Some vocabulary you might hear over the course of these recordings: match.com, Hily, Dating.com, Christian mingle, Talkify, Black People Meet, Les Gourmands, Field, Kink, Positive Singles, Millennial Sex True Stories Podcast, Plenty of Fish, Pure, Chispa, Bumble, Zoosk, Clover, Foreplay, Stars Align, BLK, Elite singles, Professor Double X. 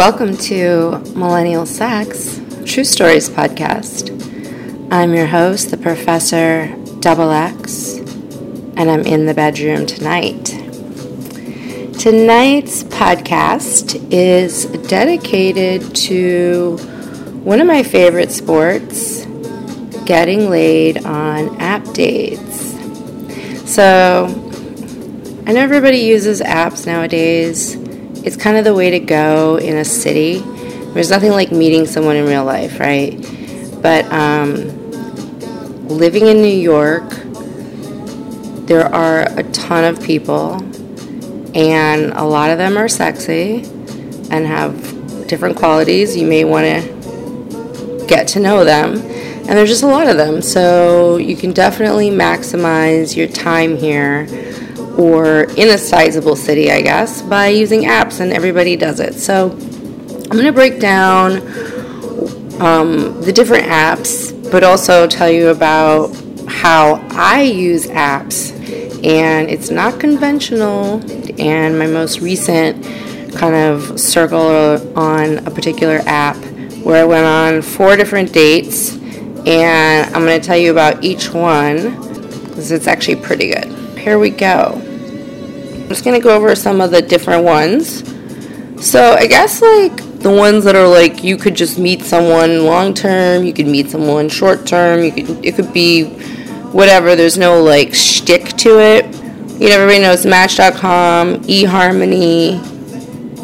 Welcome to Millennial Sex True Stories Podcast. I'm your host, the Professor Double X, and I'm in the bedroom tonight. Tonight's podcast is dedicated to one of my favorite sports, getting laid on app dates. So, I know everybody uses apps nowadays. It's kind of the way to go in a city. There's nothing like meeting someone in real life, right? But living in New York, there are a ton of people. And a lot of them are sexy and have different qualities. You may want to get to know them. And there's just a lot of them. So you can definitely maximize your time here or in a sizable city, I guess, by using apps. And everybody does it. So I'm going to break down the different apps, but also tell you about how I use apps. And it's not conventional, and my most recent kind of circle on a particular app where I went on 4 different dates, and I'm going to tell you about each one because it's actually pretty good. Here we go. I'm just going to go over some of the different ones. So I guess like the ones that are like you could just meet someone long term, you could meet someone short term, it could be whatever, there's no like shtick to it. You know, everybody knows match.com, eHarmony,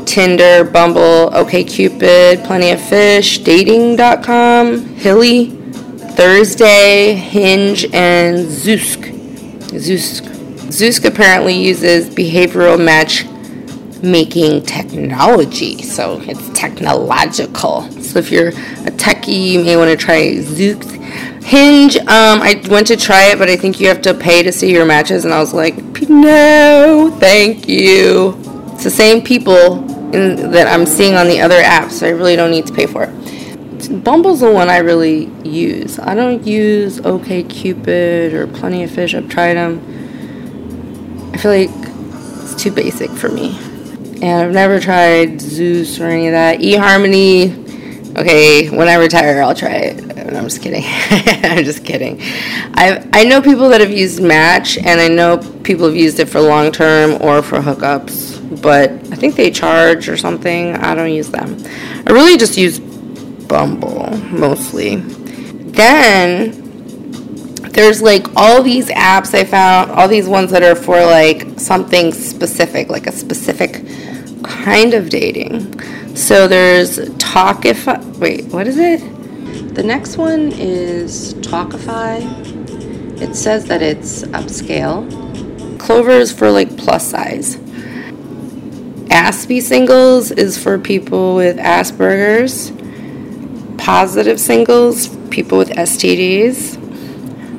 Tinder, Bumble, OK Cupid, Plenty of Fish, Dating.com, Hily, Thursday, Hinge, and Zoosk. Zoosk apparently uses behavioral matchmaking technology, so it's technological. So if you're a techie, you may want to try Zoosk. Hinge, I went to try it, but I think you have to pay to see your matches, and I was like, no, thank you. It's the same people that I'm seeing on the other apps, so I really don't need to pay for it. Bumble's the one I really use. I don't use OK Cupid or Plenty of Fish. I've tried them. I feel like it's too basic for me. And I've never tried Zeus or any of that. eHarmony. Okay, when I retire, I'll try it. No, I'm just kidding. I'm just kidding. I know people that have used Match, and I know people have used it for long-term or for hookups, but I think they charge or something. I don't use them. I really just use Bumble, mostly. Then, there's, like, all these apps I found, all these ones that are for, like, something specific, like a specific kind of dating. So there's Talkify. Wait, what is it? The next one is Talkify. It says that it's upscale. Clover is for like plus size. Aspie Singles is for people with Asperger's. Positive Singles, people with STDs.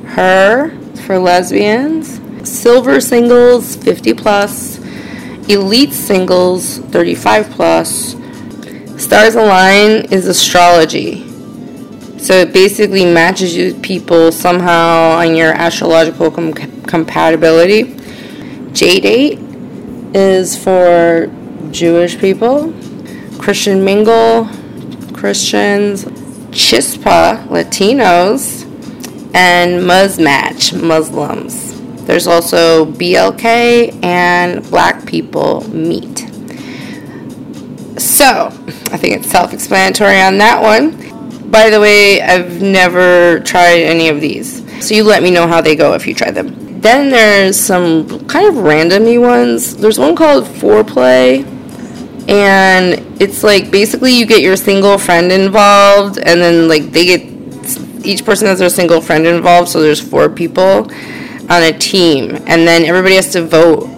Her, for lesbians. Silver Singles, 50 plus. Elite Singles, 35 plus. Stars Align is astrology. So it basically matches you with people somehow on your astrological compatibility. J date is for Jewish people. Christian mingle, Christians. Chispa, Latinos. And muzmatch, Muslims. There's also BLK and Black People Meet. So, I think it's self-explanatory on that one. By the way, I've never tried any of these. So you let me know how they go if you try them. Then there's some kind of randomy ones. There's one called Foreplay. And it's like basically you get your single friend involved. And then like each person has their single friend involved. So there's 4 people on a team. And then everybody has to vote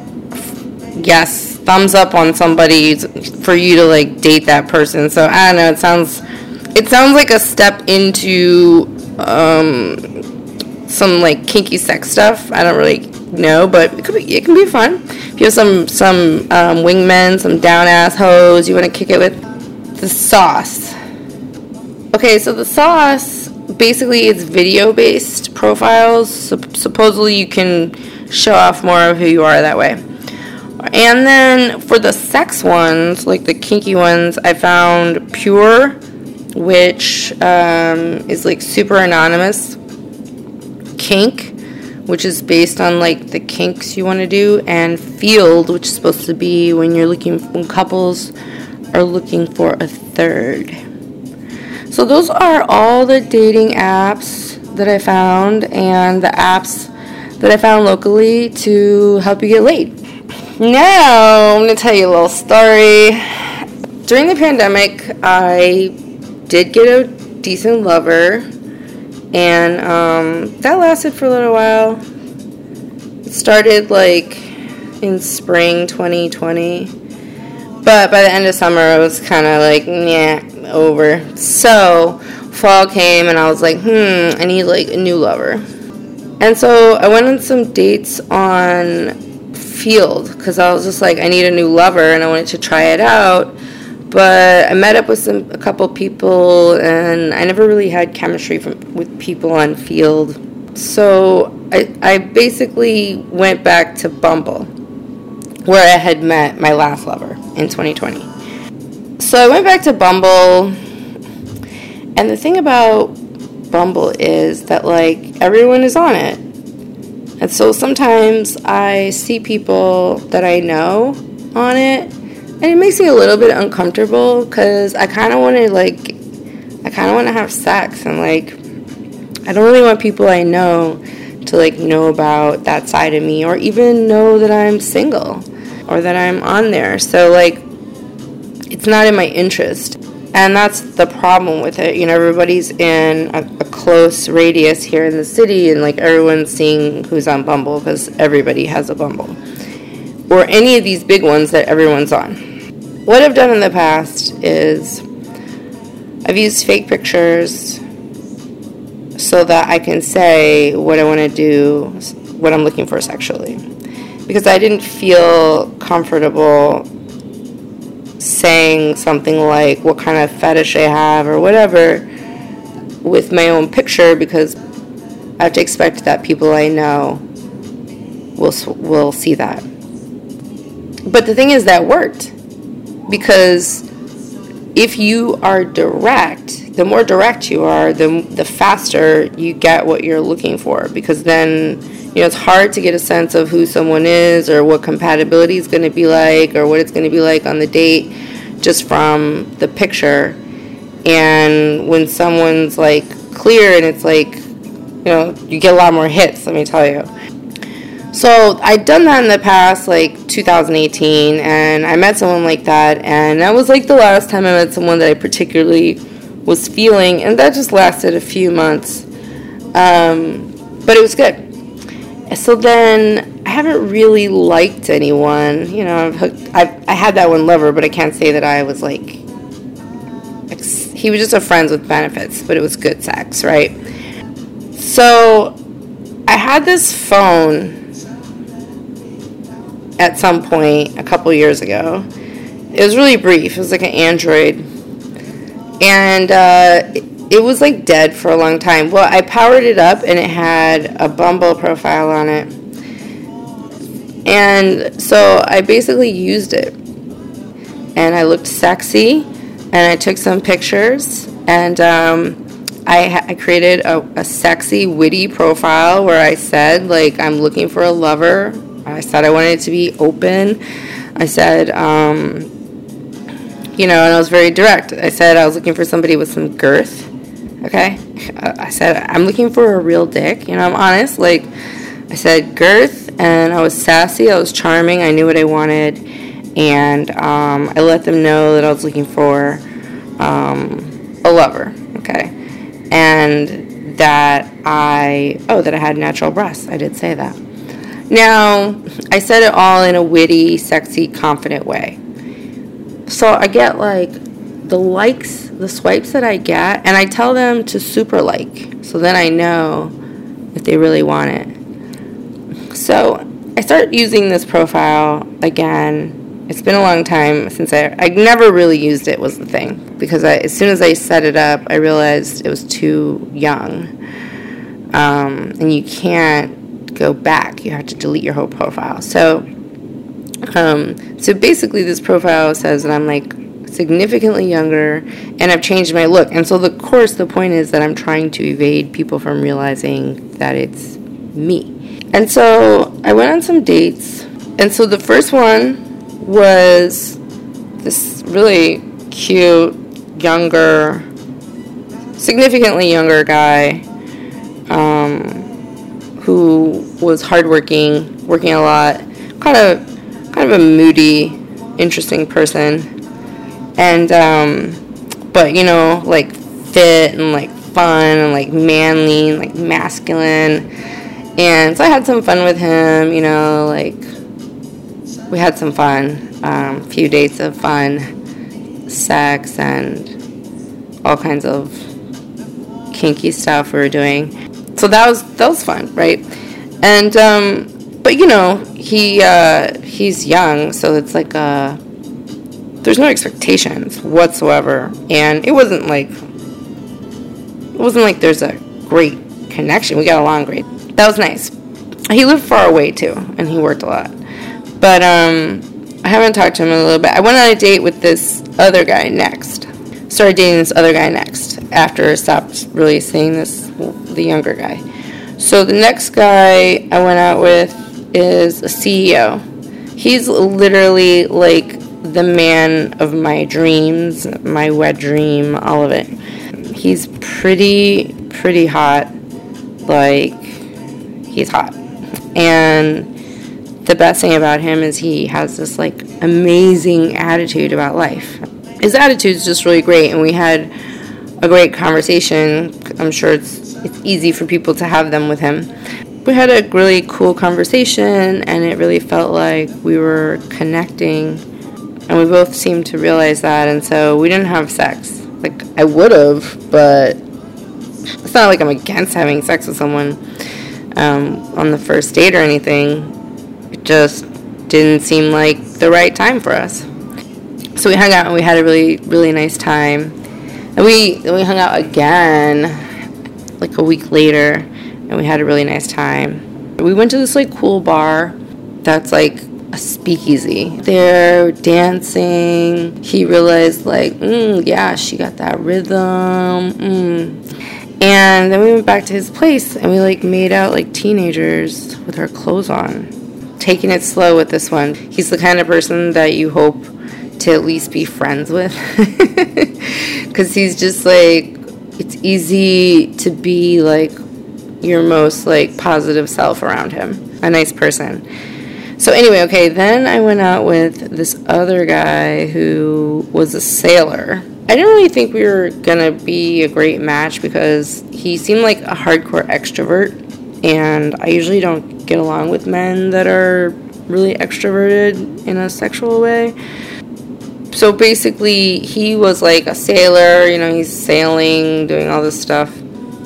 yes, thumbs up on somebody for you to like date that person. So I don't know, it sounds like a step into some like kinky sex stuff. I don't really know, but it can be fun. If you have some wingmen, some down ass hoes you want to kick it with. The sauce. Okay, so the sauce basically it's video based profiles. Supposedly you can show off more of who you are that way. And then for the sex ones, like the kinky ones, I found Pure, which is like super anonymous. Kink, which is based on like the kinks you want to do, and Field, which is supposed to be when couples are looking for a third. So those are all the dating apps that I found and the apps that I found locally to help you get laid. Now, I'm going to tell you a little story. During the pandemic, I did get a decent lover, and that lasted for a little while. It started like in spring 2020, but by the end of summer, I was kind of like, nah, over. So fall came, and I was like, I need like a new lover. And so I went on some dates on Field because I was just like, I need a new lover and I wanted to try it out. But I met up with a couple people, and I never really had chemistry with people on Field. So I basically went back to Bumble, where I had met my last lover in 2020. So I went back to Bumble, and the thing about Bumble is that like everyone is on it. And so sometimes I see people that I know on it, and it makes me a little bit uncomfortable because I kind of want to have sex, and like I don't really want people I know to like know about that side of me, or even know that I'm single or that I'm on there. So like it's not in my interest, and that's the problem with it. You know, everybody's in a close radius here in the city, and like everyone's seeing who's on Bumble because everybody has a Bumble or any of these big ones that everyone's on. What I've done in the past is I've used fake pictures so that I can say what I want to do, what I'm looking for sexually, because I didn't feel comfortable saying something like what kind of fetish I have or whatever with my own picture, because I have to expect that people I know will see that. But the thing is, that worked, because if you are direct, the more direct you are, the faster you get what you're looking for, because then you know it's hard to get a sense of who someone is or what compatibility is going to be like or what it's going to be like on the date just from the picture. And when someone's like clear, and it's like, you know, you get a lot more hits, let me tell you. So I'd done that in the past, like 2018, and I met someone like that, and that was like the last time I met someone that I particularly was feeling, and that just lasted a few months, but it was good. So then I haven't really liked anyone, you know. I had that one lover, but I can't say that I was like, he was just a friends with benefits, but it was good sex, right? So I had this phone at some point a couple years ago. It was really brief. It was like an Android, and it was like dead for a long time. Well, I powered it up, and it had a Bumble profile on it, and so I basically used it, and I looked sexy, and I took some pictures, and I created a sexy, witty profile where I said, like, I'm looking for a lover. I said I wanted it to be open. I said, you know, and I was very direct. I said I was looking for somebody with some girth, okay? I said, I'm looking for a real dick. You know, I'm honest. Like, I said girth, and I was sassy. I was charming. I knew what I wanted. And I let them know that I was looking for a lover, okay? And that I had natural breasts. I did say that. Now, I said it all in a witty, sexy, confident way. So I get, like, the likes, the swipes that I get, and I tell them to super like. So then I know if they really want it. So I start using this profile again. It's been a long time since I never really used it, was the thing. Because as soon as I set it up, I realized it was too young. And you can't go back, you have to delete your whole profile. So So basically this profile says that I'm like significantly younger and I've changed my look. And so the point is that I'm trying to evade people from realizing that it's me. And so I went on some dates. And so the first one was this really cute, younger, significantly younger guy who was hardworking, working a lot, kind of a moody, interesting person, and but you know, like fit and like fun and like manly and like masculine. And so I had some fun with him, you know, like we had some fun, few dates of fun, sex, and all kinds of kinky stuff we were doing. So that was fun, right? And but you know, he's young, so it's like there's no expectations whatsoever, and it wasn't like there's a great connection. We got along great. That was nice. He lived far away too, and he worked a lot. But I haven't talked to him in a little bit. I went on a date with this other guy next. Started dating this other guy next after I stopped really seeing the younger guy. So the next guy I went out with is a CEO. He's literally like the man of my dreams, my wet dream, all of it. He's pretty hot. Like, he's hot. And the best thing about him is he has this like amazing attitude about life. His attitude's just really great, and we had a great conversation. I'm sure it's easy for people to have them with him. We had a really cool conversation, and it really felt like we were connecting, and we both seemed to realize that. And so we didn't have sex. Like, I would have, but it's not like I'm against having sex with someone on the first date or anything. It just didn't seem like the right time for us. So we hung out, and we had a really, really nice time. And we hung out again, like a week later, and we had a really nice time. We went to this like cool bar that's like a speakeasy. They're dancing. He realized like, yeah, she got that rhythm. And then we went back to his place, and we like made out like teenagers with our clothes on, taking it slow with this one. He's the kind of person that you hope to at least be friends with, because he's just like, it's easy to be like your most like positive self around him, a nice person. So anyway, okay, then I went out with this other guy who was a sailor. I didn't really think we were gonna be a great match, because he seemed like a hardcore extrovert, and I usually don't get along with men that are really extroverted in a sexual way. So basically, he was like a sailor, you know, he's sailing, doing all this stuff.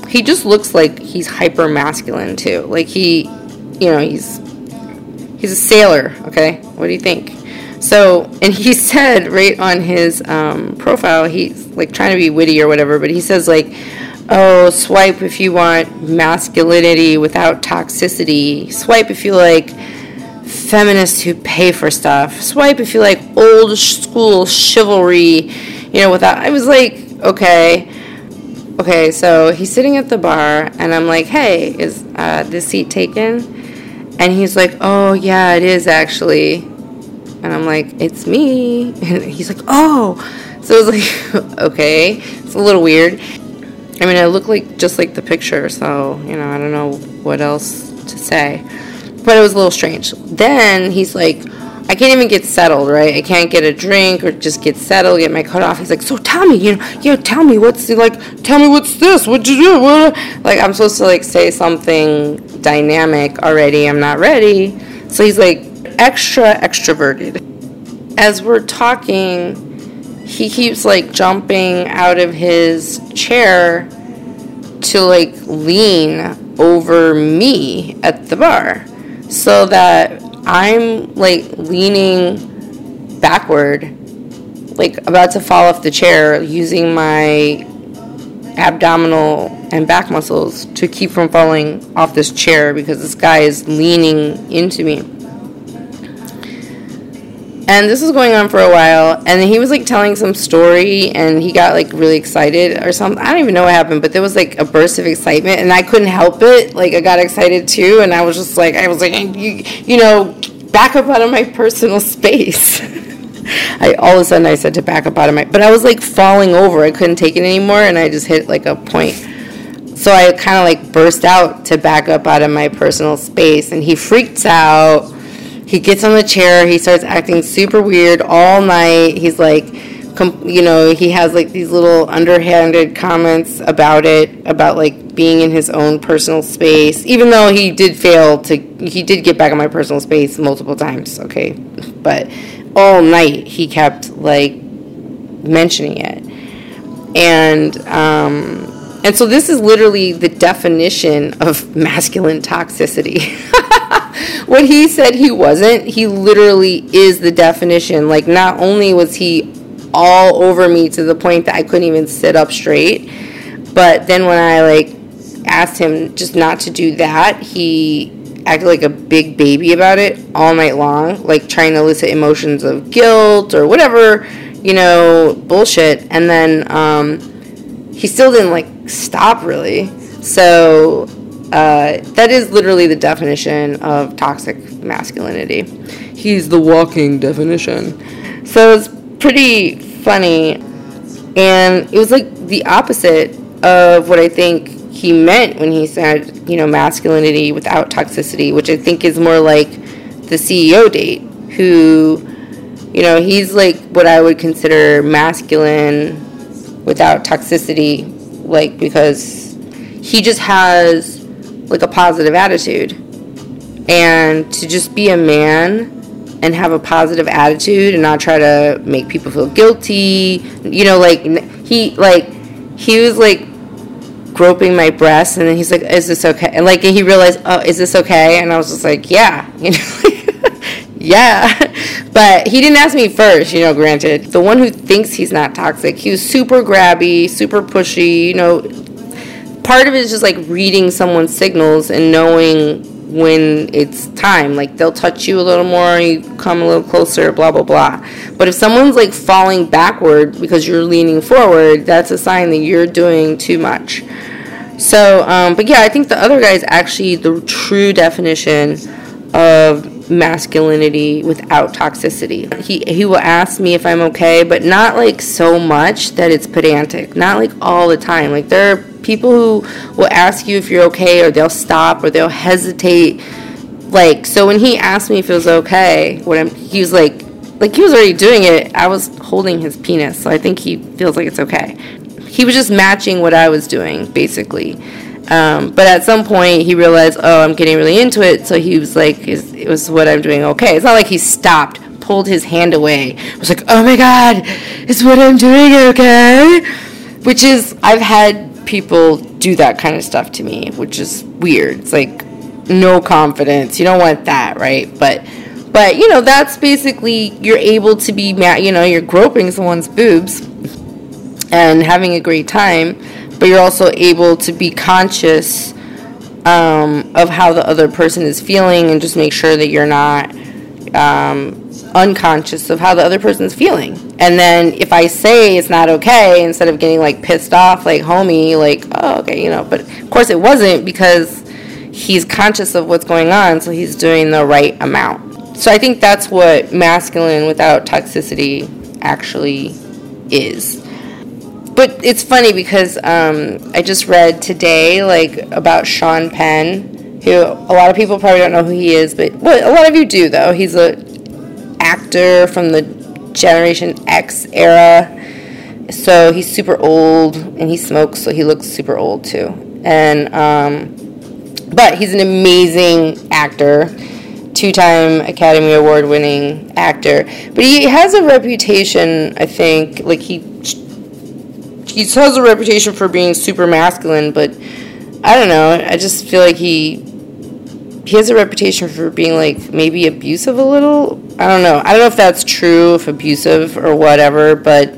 He just looks like he's hyper-masculine, too. Like, he's a sailor, okay? What do you think? So, and he said right on his profile, he's like trying to be witty or whatever, but he says like, oh, swipe if you want masculinity without toxicity. Swipe if you like feminists who pay for stuff. Swipe if you like old school chivalry, you know, without... I was like, okay, so he's sitting at the bar, and I'm like, hey, is this seat taken? And he's like, oh yeah, it is actually. And I'm like, it's me. And he's like, oh. So I was like, okay, it's a little weird. I mean, I look like just like the picture, so, you know, I don't know what else to say. But it was a little strange. Then he's like, I can't even get settled, right? I can't get a drink or just get settled, get my coat off. He's like, so tell me, tell me what's, like, tell me what's this? What'd you do? What? Like, I'm supposed to, like, say something dynamic already. I'm not ready. So he's, like, extra extroverted. As we're talking, he keeps, like, jumping out of his chair to, like, lean over me at the bar. So that I'm like leaning backward, like about to fall off the chair, using my abdominal and back muscles to keep from falling off this chair, because this guy is leaning into me. And this was going on for a while, and then he was, like, telling some story, and he got, like, really excited or something. I don't even know what happened, but there was, like, a burst of excitement, and I couldn't help it. Like, I got excited, too, and I was like, you know, back up out of my personal space. All of a sudden I said to back up out of my... But I was, like, falling over. I couldn't take it anymore, and I just hit, like, a point. So I kind of, like, burst out to back up out of my personal space, and he freaked out. He gets on the chair. He starts acting super weird all night. He's like, he has like these little underhanded comments about it, about like being in his own personal space. Even though he did get back in my personal space multiple times, okay? But all night he kept like mentioning it. And so this is literally the definition of masculine toxicity. When he said he wasn't, he literally is the definition. Like, not only was he all over me to the point that I couldn't even sit up straight, but then when I, like, asked him just not to do that, he acted like a big baby about it all night long, like, trying to elicit emotions of guilt or whatever, you know, bullshit. And then he still didn't, like, stop, really. So... that is literally the definition of toxic masculinity. He's the walking definition. So it's pretty funny. And it was like the opposite of what I think he meant when he said, you know, masculinity without toxicity, which I think is more like the CEO date, who, you know, he's like what I would consider masculine without toxicity, like, because he just has... like a positive attitude, and to just be a man and have a positive attitude and not try to make people feel guilty, you know, like he was like groping my breasts, and then he's like, is this okay? And like, and he realized, oh, is this okay? And I was just like, yeah, you know. Yeah, but he didn't ask me first, you know, granted. The one who thinks he's not toxic, he was super grabby, super pushy, you know. Part of it is just, like, reading someone's signals and knowing when it's time. Like, they'll touch you a little more, you come a little closer, blah, blah, blah. But if someone's, like, falling backward because you're leaning forward, that's a sign that you're doing too much. So, but, yeah, I think the other guy is actually the true definition of masculinity without toxicity. He will ask me if I'm okay, but not, like, so much that it's pedantic. Not, like, all the time. Like, there are... people who will ask you if you're okay, or they'll stop, or they'll hesitate. Like, so when he asked me if it was okay, he was like he was already doing it. I was holding his penis, so I think he feels like it's okay. He was just matching what I was doing, basically. But at some point, he realized, oh, I'm getting really into it. So he was like, "It was what I'm doing okay?" It's not like he stopped, pulled his hand away. I was like, oh my God, it's what I'm doing okay? Which is, I've had people do that kind of stuff to me, which is weird. It's like no confidence. You don't want that, right? But you know, that's basically, you're able to be mad, you know, you're groping someone's boobs and having a great time, but you're also able to be conscious of how the other person is feeling, and just make sure that you're not unconscious of how the other person's feeling. And then if I say it's not okay, instead of getting like pissed off, like, homie, like, oh, okay, you know. But of course it wasn't, because he's conscious of what's going on, so he's doing the right amount. So I think that's what masculine without toxicity actually is. But it's funny because I just read today, like, about Sean Penn, who a lot of people probably don't know who he is, but well, a lot of you do, though. He's a actor from the Generation X era, so he's super old, and he smokes, so he looks super old too. And but he's an amazing actor, 2-time Academy Award winning actor. But he has a reputation, I think, like he has a reputation for being super masculine, but I don't know, I just feel like he has a reputation for being, like, maybe abusive a little. I don't know. I don't know if that's true, if abusive or whatever, but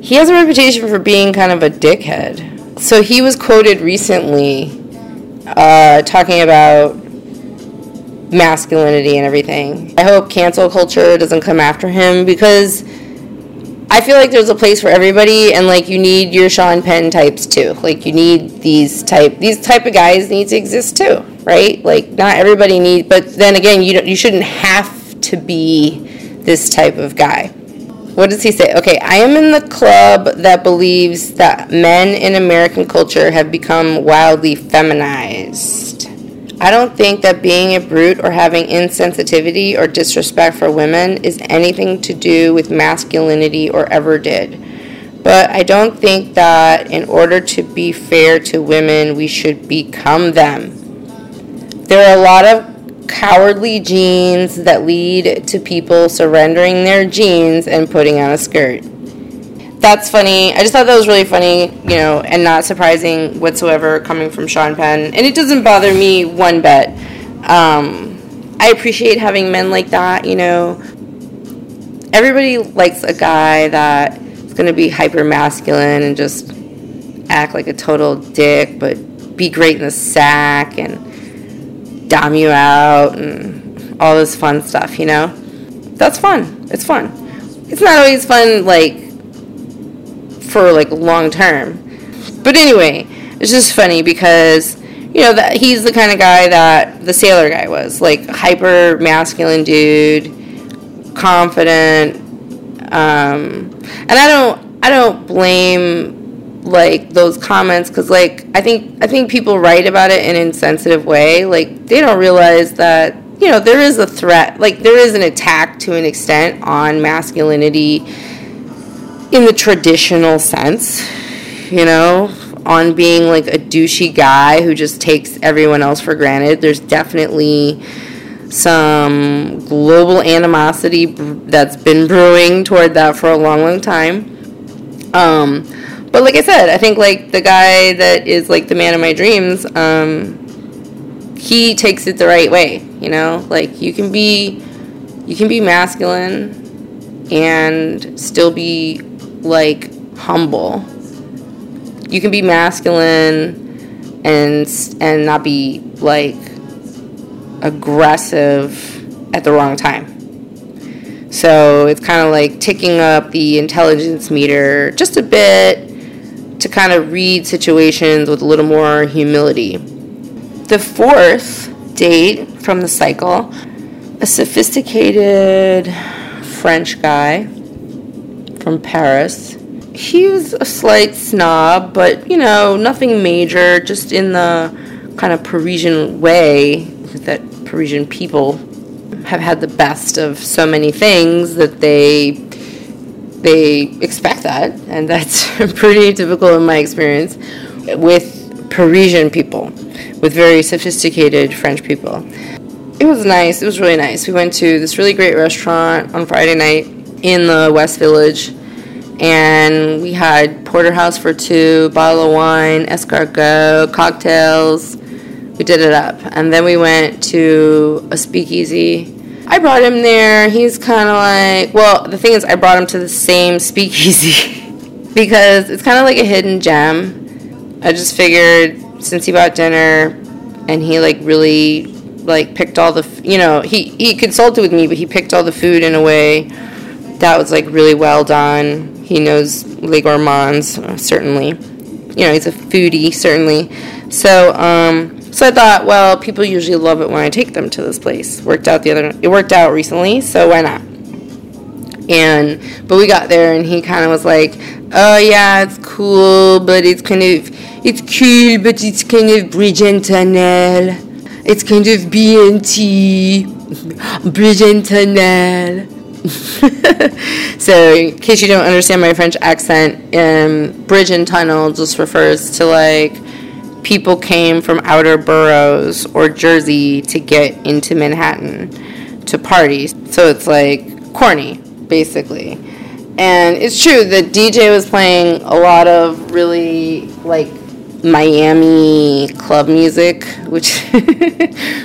he has a reputation for being kind of a dickhead. So he was quoted recently talking about masculinity and everything. I hope cancel culture doesn't come after him, because I feel like there's a place for everybody, and like you need your Sean Penn types too. Like you need these type of guys need to exist too, right? Like not everybody needs, but then again, you shouldn't have to be this type of guy. What does he say? Okay, I am in the club that believes that men in American culture have become wildly feminized. I don't think that being a brute or having insensitivity or disrespect for women is anything to do with masculinity or ever did. But I don't think that in order to be fair to women, we should become them. There are a lot of cowardly genes that lead to people surrendering their genes and putting on a skirt. That's funny. I just thought that was really funny, you know, and not surprising whatsoever coming from Sean Penn. And it doesn't bother me one bit. I appreciate having men like that, you know. Everybody likes a guy that's going to be hyper-masculine and just act like a total dick, but be great in the sack and dom you out and all this fun stuff, you know. That's fun. It's fun. It's not always fun, like, for like long term, but anyway, it's just funny because, you know, that he's the kind of guy that the sailor guy was, like hyper masculine dude, confident, and I don't blame like those comments, because like I think people write about it in an insensitive way, like they don't realize that, you know, there is a threat, like there is an attack to an extent on masculinity in the traditional sense, you know, on being like a douchey guy who just takes everyone else for granted. There's definitely some global animosity that's been brewing toward that for a long, long time. But like I said, I think like the guy that is like the man of my dreams, he takes it the right way, you know, like you can be masculine and still be like humble. You can be masculine and not be like aggressive at the wrong time. So it's kind of like ticking up the intelligence meter just a bit to kind of read situations with a little more humility. The fourth date from the cycle, a sophisticated French guy from Paris. He was a slight snob, but, you know, nothing major, just in the kind of Parisian way that Parisian people have had the best of so many things that they expect that, and that's pretty typical in my experience with Parisian people, with very sophisticated French people. It was nice. It was really nice. We went to this really great restaurant on Friday night in the West Village, and we had porterhouse for two, bottle of wine, escargot, cocktails. We did it up, and then we went to a speakeasy. I brought him there. He's kind of like, well, the thing is, I brought him to the same speakeasy because it's kind of like a hidden gem. I just figured since he bought dinner and he like really like picked all the, you know, he consulted with me, but he picked all the food in a way that was, like, really well done. He knows Les Gourmands, certainly. You know, he's a foodie, certainly. So I thought, well, people usually love it when I take them to this place. It worked out recently, so why not? But we got there, and he kind of was like, oh, yeah, it's cool, but it's kind of bridge and tunnel. It's kind of B&T, bridge and tunnel. So, in case you don't understand my French accent, bridge and tunnel just refers to like people came from outer boroughs or Jersey to get into Manhattan to party. So it's like corny, basically. And it's true, the DJ was playing a lot of really like Miami club music, which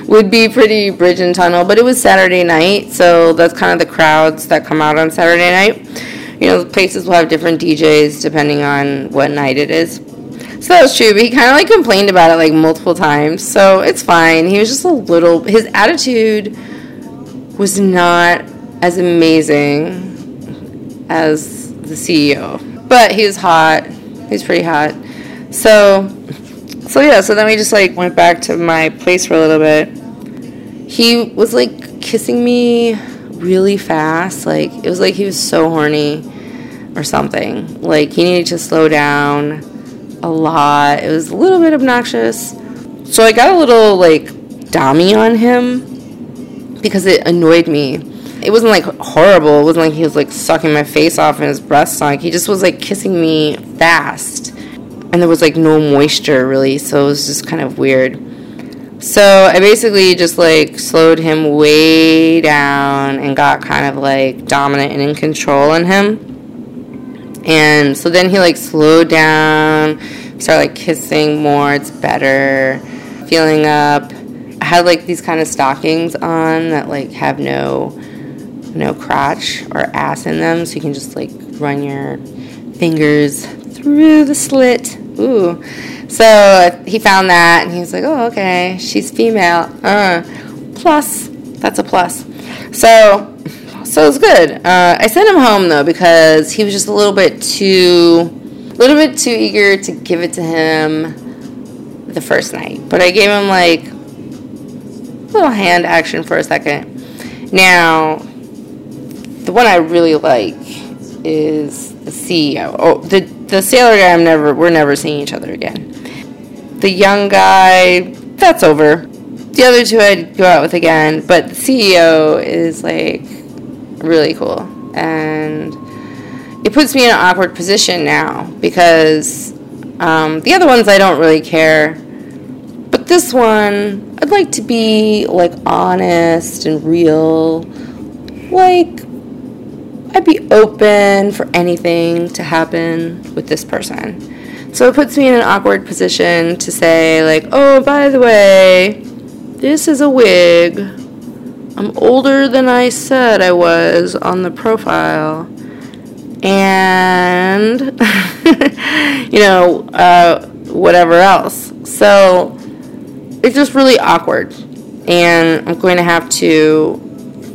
would be pretty bridge and tunnel, but it was Saturday night, so that's kind of the crowds that come out on Saturday night. You know, places will have different DJs depending on what night it is. So that was true, but he kind of like complained about it like multiple times. So it's fine. He was just a little, his attitude was not as amazing as the CEO. But he was hot. He was pretty hot. So yeah, so then we just like went back to my place for a little bit. He was like kissing me really fast. Like it was like he was so horny or something. Like he needed to slow down a lot. It was a little bit obnoxious. So I got a little, like, dommy on him because it annoyed me. It wasn't, like, horrible. It wasn't like he was, like, sucking my face off and his breath stunk. He just was, like, kissing me fast. And there was, like, no moisture, really. So it was just kind of weird. So I basically just, like, slowed him way down and got kind of, like, dominant and in control on him. And so then he, like, slowed down, started, like, kissing more. It's better. Feeling up. I had, like, these kind of stockings on that, like, have no crotch or ass in them. So you can just, like, run your fingers through the slit. Ooh. So he found that, and he was like, oh, okay. She's female. Plus. That's a plus. So it was good. I sent him home, though, because he was just a little bit too eager to give it to him the first night. But I gave him, like, a little hand action for a second. Now, the one I really like is the CEO. Oh, the sailor guy, we're never seeing each other again. The young guy, that's over. The other two I'd go out with again. But the CEO is, like, really cool, and it puts me in an awkward position now because the other ones I don't really care, but this one I'd like to be like honest and real. Like, I'd be open for anything to happen with this person. So it puts me in an awkward position to say, like, oh, by the way, this is a wig. I'm older than I said I was on the profile, and, you know, whatever else. So it's just really awkward, and I'm going to have to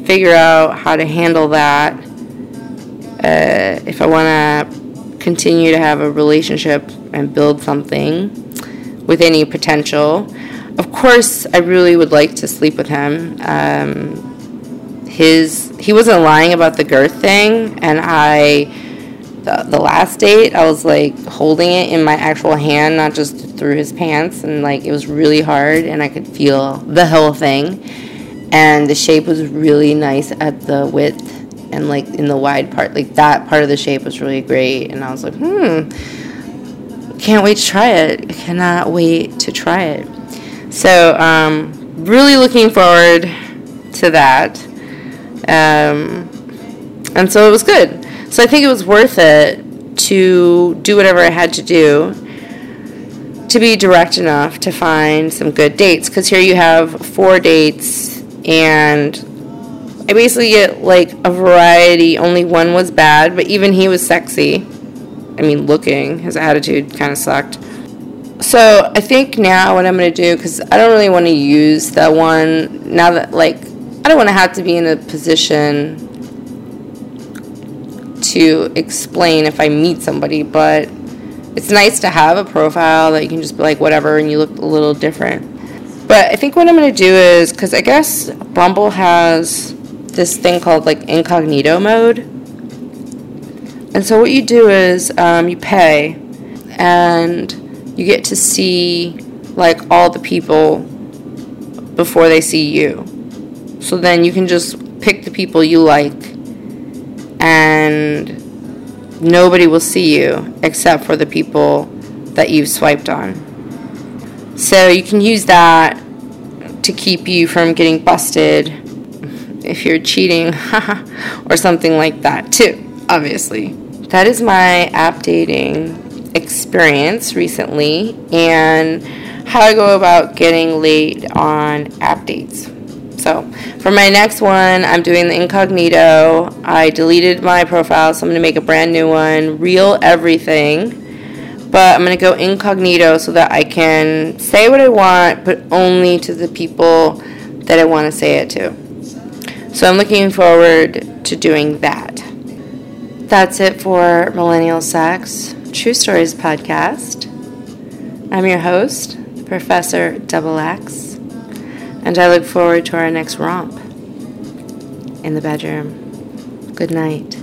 figure out how to handle that if I want to continue to have a relationship and build something with any potential. Of course, I really would like to sleep with him. He wasn't lying about the girth thing, and the last date, I was, like, holding it in my actual hand, not just through his pants, and, like, it was really hard, and I could feel the whole thing, and the shape was really nice at the width, and, like, in the wide part, like, that part of the shape was really great, and I was like, can't wait to try it. I cannot wait to try it. So, really looking forward to that. And so it was good. So I think it was worth it to do whatever I had to do to be direct enough to find some good dates. Because here you have 4 dates, and I basically get, like, a variety. Only one was bad, but even he was sexy. I mean, looking. His attitude kind of sucked. So I think now what I'm going to do, because I don't really want to use that one, now that, like, I don't want to have to be in a position to explain if I meet somebody, but it's nice to have a profile that you can just be like, whatever, and you look a little different. But I think what I'm going to do is, because I guess Bumble has this thing called, like, incognito mode. And so what you do is you pay, and you get to see, like, all the people before they see you. So then you can just pick the people you like, and nobody will see you except for the people that you've swiped on. So you can use that to keep you from getting busted if you're cheating or something like that too, obviously. That is my app dating experience recently, and how I go about getting laid on app dates. So for my next one, I'm doing the incognito. I deleted my profile, so I'm going to make a brand new one, real everything, But I'm going to go incognito so that I can say what I want, but only to the people that I want to say it to. So I'm looking forward to doing that. That's it for Millennial Sex True Stories Podcast. I'm your host, Professor Double X, and I look forward to our next romp in the bedroom. Good night.